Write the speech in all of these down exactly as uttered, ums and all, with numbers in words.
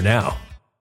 now.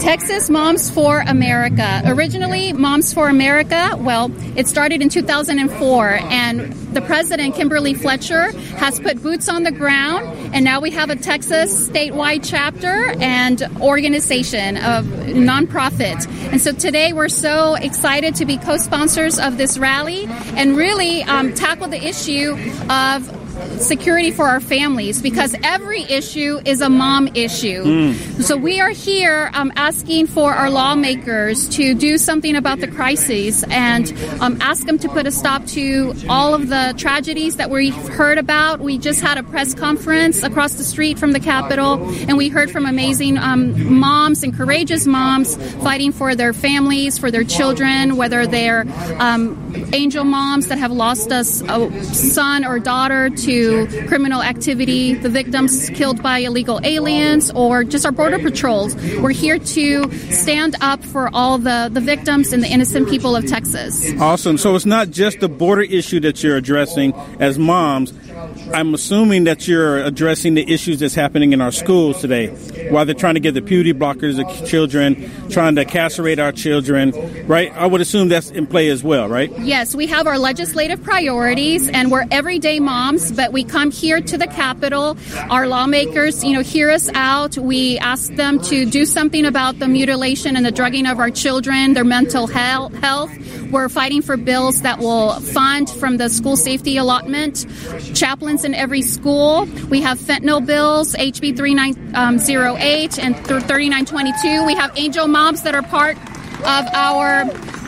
Texas Moms for America. Originally, Moms for America, well, it started in two thousand four, and the president, Kimberly Fletcher, has put boots on the ground, and now we have a Texas statewide chapter and organization of nonprofit. And so today we're so excited to be co-sponsors of this rally and really um, tackle the issue of security for our families, because every issue is a mom issue. Mm. So we are here um, asking for our lawmakers to do something about the crises and um, ask them to put a stop to all of the tragedies that we've heard about. We just had a press conference across the street from the Capitol, and we heard from amazing um, moms and courageous moms fighting for their families, for their children, whether they're um, angel moms that have lost a son or daughter to to criminal activity, the victims killed by illegal aliens, or just our border patrols. We're here to stand up for all the, the victims and the innocent people of Texas. Awesome. So it's not just the border issue that you're addressing as moms. I'm assuming that you're addressing the issues that's happening in our schools today, while they're trying to get the puberty blockers to children, trying to castrate our children, right? I would assume that's in play as well, right? Yes, we have our legislative priorities, and we're everyday moms, but we come here to the Capitol. Our lawmakers, you know, hear us out. We ask them to do something about the mutilation and the drugging of our children, their mental health. We're fighting for bills that will fund from the school safety allotment chaplains in every school. We have fentanyl bills, H B thirty-nine oh eight and thirty-nine twenty-two. We have angel moms that are part of our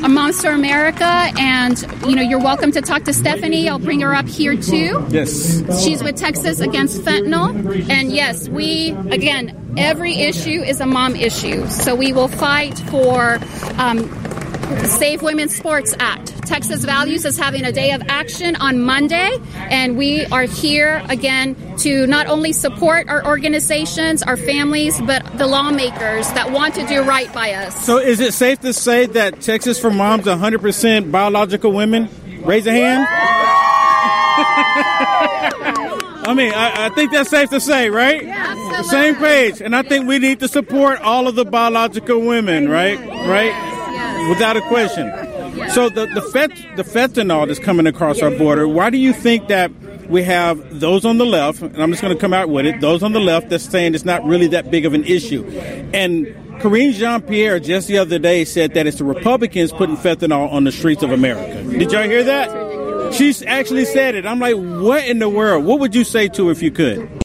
Moms for America, and you know, you're welcome to talk to Stephanie. I'll bring her up here too. Yes, she's with Texas Against Fentanyl, and yes, we again, every issue is a mom issue, so we will fight for um, Save Women's Sports Act. Texas Values is having a day of action on Monday, and we are here again to not only support our organizations, our families, but the lawmakers that want to do right by us. So is it safe to say that Texas for Moms is one hundred percent biological women? Raise a hand. I mean, I, I think that's safe to say, right? Yeah, same page. And I think we need to support all of the biological women, right? Right? Without a question. So the the, fet, the fentanyl that's coming across our border, why do you think that we have those on the left, and I'm just going to come out with it, those on the left that's saying it's not really that big of an issue? And Karine Jean-Pierre just the other day said that it's the Republicans putting fentanyl on the streets of America. Did y'all hear that? She's actually said it. I'm like, what in the world? What would you say to her if you could?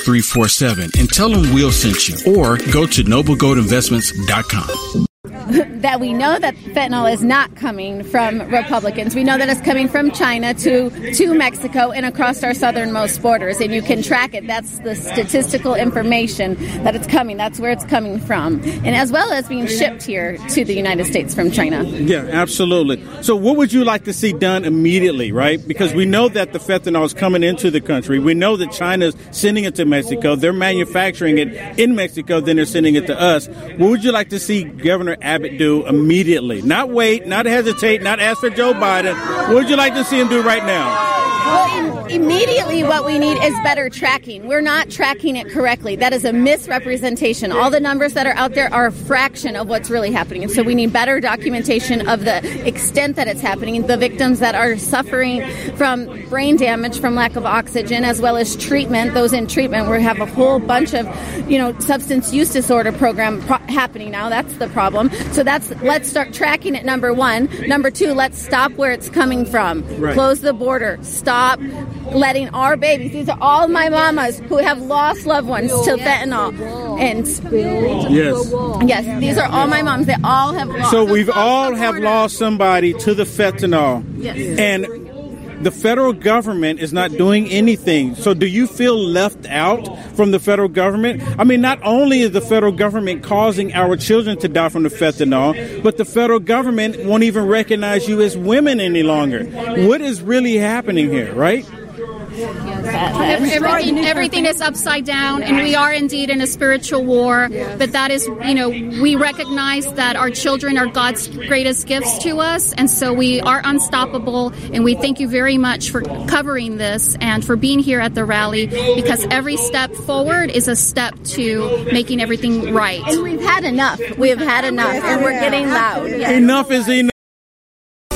three four seven and tell them we'll send you, or go to noble gold investments dot com. That we know that fentanyl is not coming from Republicans. We know that it's coming from China to, to Mexico and across our southernmost borders. And you can track it. That's the statistical information that it's coming. That's where it's coming from. And as well as being shipped here to the United States from China. Yeah, absolutely. So what would you like to see done immediately, right? Because we know that the fentanyl is coming into the country. We know that China's sending it to Mexico. They're manufacturing it in Mexico. Then they're sending it to us. What would you like to see Governor Abbott do immediately? Not wait, not hesitate, not ask for Joe Biden. What would you like to see him do right now? Well, im- immediately what we need is better tracking. We're not tracking it correctly. That is a misrepresentation. All the numbers that are out there are a fraction of what's really happening. And so we need better documentation of the extent that it's happening, the victims that are suffering from brain damage from lack of oxygen, as well as treatment, those in treatment. We have a whole bunch of, you know, substance use disorder program pro- happening now. That's the problem. So that's, let's start tracking it, number one. Number two, let's stop where it's coming from. Right. Close the border. Stop. Stop letting our babies, these are all my mamas who have lost loved ones to fentanyl. And yes. Yes, these are all my moms. They all have lost. So we've all have lost somebody to the fentanyl. Yes. And the federal government is not doing anything. So do you feel left out from the federal government? I mean, not only is the federal government causing our children to die from the fentanyl, but the federal government won't even recognize you as women any longer. What is really happening here, right? Yes. Everything, everything is upside down, and we are indeed in a spiritual war. But that is, you know, we recognize that our children are God's greatest gifts to us, and so we are unstoppable. And we thank you very much for covering this and for being here at the rally, because every step forward is a step to making everything right. And we've had enough. We have had enough, and we're getting loud. Yes. Enough is enough.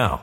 Now.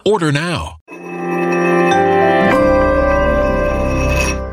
Order now.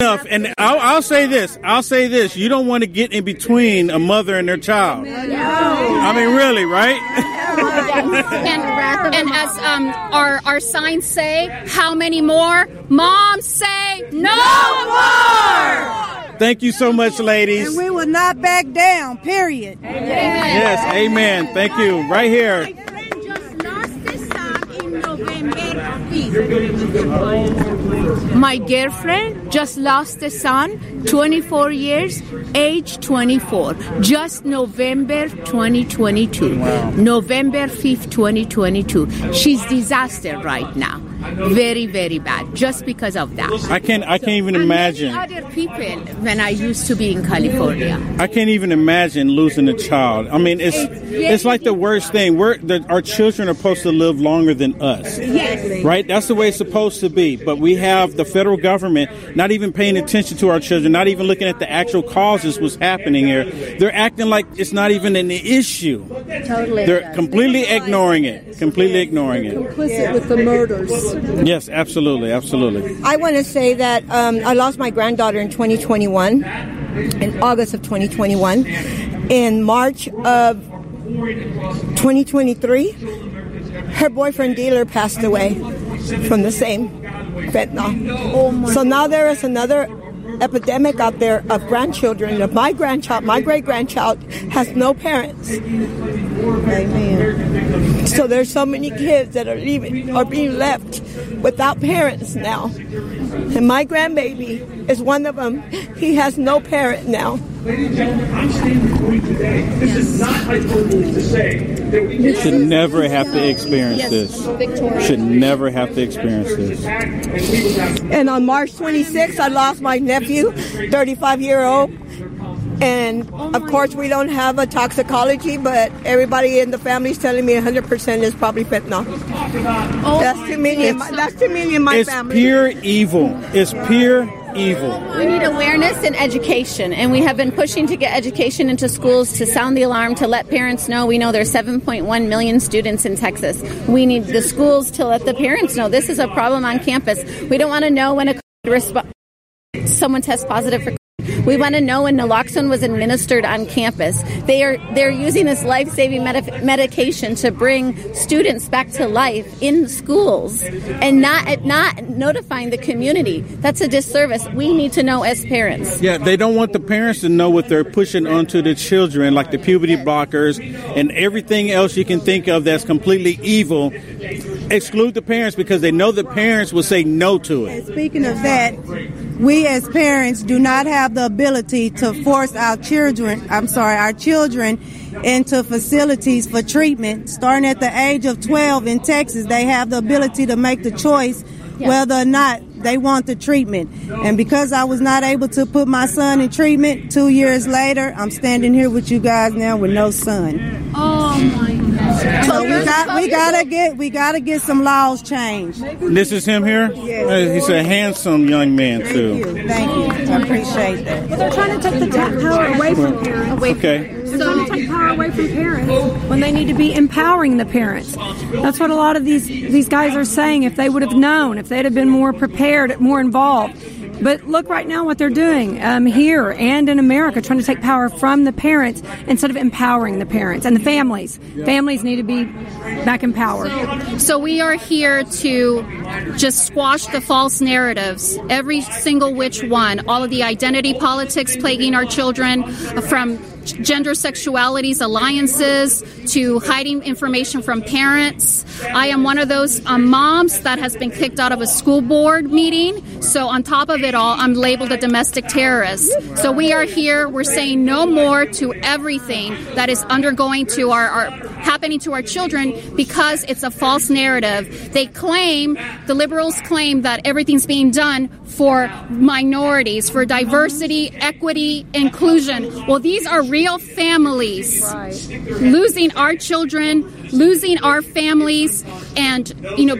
And I'll, I'll say this. I'll say this. You don't want to get in between a mother and their child. No. I mean, really, right? and, and as um, our our signs say, how many more? Moms say no, no more! Thank you so much, ladies. And we will not back down, period. Amen. Yes, amen. Thank you. Right here. My girlfriend just lost a son, twenty-four years, age twenty-four, just November twenty twenty-two, wow. November fifth, twenty twenty-two. She's disaster right now. Very, very bad, just because of that. I can't, I can't so, even imagine. Other people, when I used to be in California. I can't even imagine losing a child. I mean, it's it's, it's like the worst thing. We're, the, our children are supposed to live longer than us. Yes. Right? That's the way it's supposed to be. But we have the federal government not even paying attention to our children, not even looking at the actual causes what's happening here. They're acting like it's not even an issue. Totally. They're completely ignoring it. Completely ignoring it. Complicit with the murders. Yes, absolutely, absolutely. I want to say that um, I lost my granddaughter in twenty twenty-one, in August of twenty twenty-one. In March of twenty twenty-three, her boyfriend dealer passed away from the same fentanyl. So now there is another epidemic out there of grandchildren. Of my grandchild, my great-grandchild has no parents. Amen. So there's so many kids that are leaving, are being left without parents now. And my grandbaby is one of them. He has no parent now. Ladies and gentlemen, I'm standing before you today. This yes. is not hyperbole to say that we yes. should never have to experience yes. this. Victoria. Should never have to experience this. And on March twenty-sixth, I lost my nephew, thirty-five-year-old. And, of course, we don't have a toxicology, but everybody in the family is telling me one hundred percent is probably fentanyl. Oh, that's too many in my, that's too many in my it's family. It's pure evil. It's pure evil. We need awareness and education, and we have been pushing to get education into schools, to sound the alarm, to let parents know. We know there's seven point one million students in Texas. We need the schools to let the parents know this is a problem on campus. We don't want to know when a resp- someone tests positive for COVID. We want to know when naloxone was administered on campus. They are they're using this life-saving medif- medication to bring students back to life in schools, and not not notifying the community. That's a disservice. We need to know as parents. Yeah, they don't want the parents to know what they're pushing onto the children, like the puberty blockers and everything else you can think of that's completely evil. Exclude the parents because they know the parents will say no to it. And speaking of that, we as parents do not have the ability to force our children, I'm sorry, our children into facilities for treatment. Starting at the age of twelve in Texas, they have the ability to make the choice whether or not they want the treatment. And because I was not able to put my son in treatment, two years later, I'm standing here with you guys now with no son. Oh, my God. So we got we gotta get we gotta get some laws changed. This is him here. Yes. He's a handsome young man too. Thank you, thank you. I appreciate that. Well, they're trying to take the power away from parents. Okay. They're trying to take power away from parents when they need to be empowering the parents. That's what a lot of these these guys are saying. If they would have known, if they'd have been more prepared, more involved. But look right now what they're doing um, here and in America, trying to take power from the parents instead of empowering the parents and the families. Families need to be back in power. So, so we are here to just squash the false narratives, every single which one, all of the identity politics plaguing our children from gender sexualities, alliances, to hiding information from parents. I am one of those um, moms that has been kicked out of a school board meeting. So on top of it all, I'm labeled a domestic terrorist. So we are here. We're saying no more to everything that is undergoing to our, our happening to our children because it's a false narrative. They claim, the liberals claim that everything's being done for minorities, for diversity, equity, inclusion. Well, these are real families losing our children, losing our families, and, you know,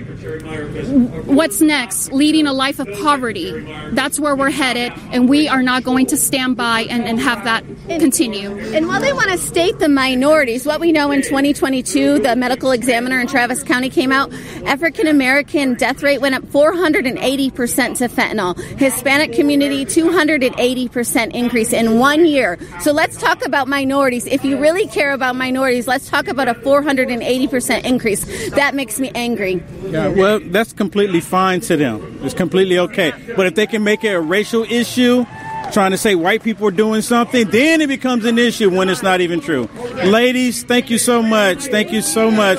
what's next? Leading a life of poverty. That's where we're headed, and we are not going to stand by and, and have that continue. And, and while they want to state the minorities, what we know in twenty twenty-two, the medical examiner in Travis County came out, African-American death rate went up four hundred eighty percent to fentanyl. Hispanic community, two hundred eighty percent increase in one year. So let's talk about minorities. If you really care about minorities, let's talk about a four hundred eighty percent increase. That makes me angry. Yeah, well, that's completely fine to them. It's completely okay. But if they can make it a racial issue, trying to say white people are doing something, then it becomes an issue when it's not even true. Ladies, thank you so much. Thank you so much.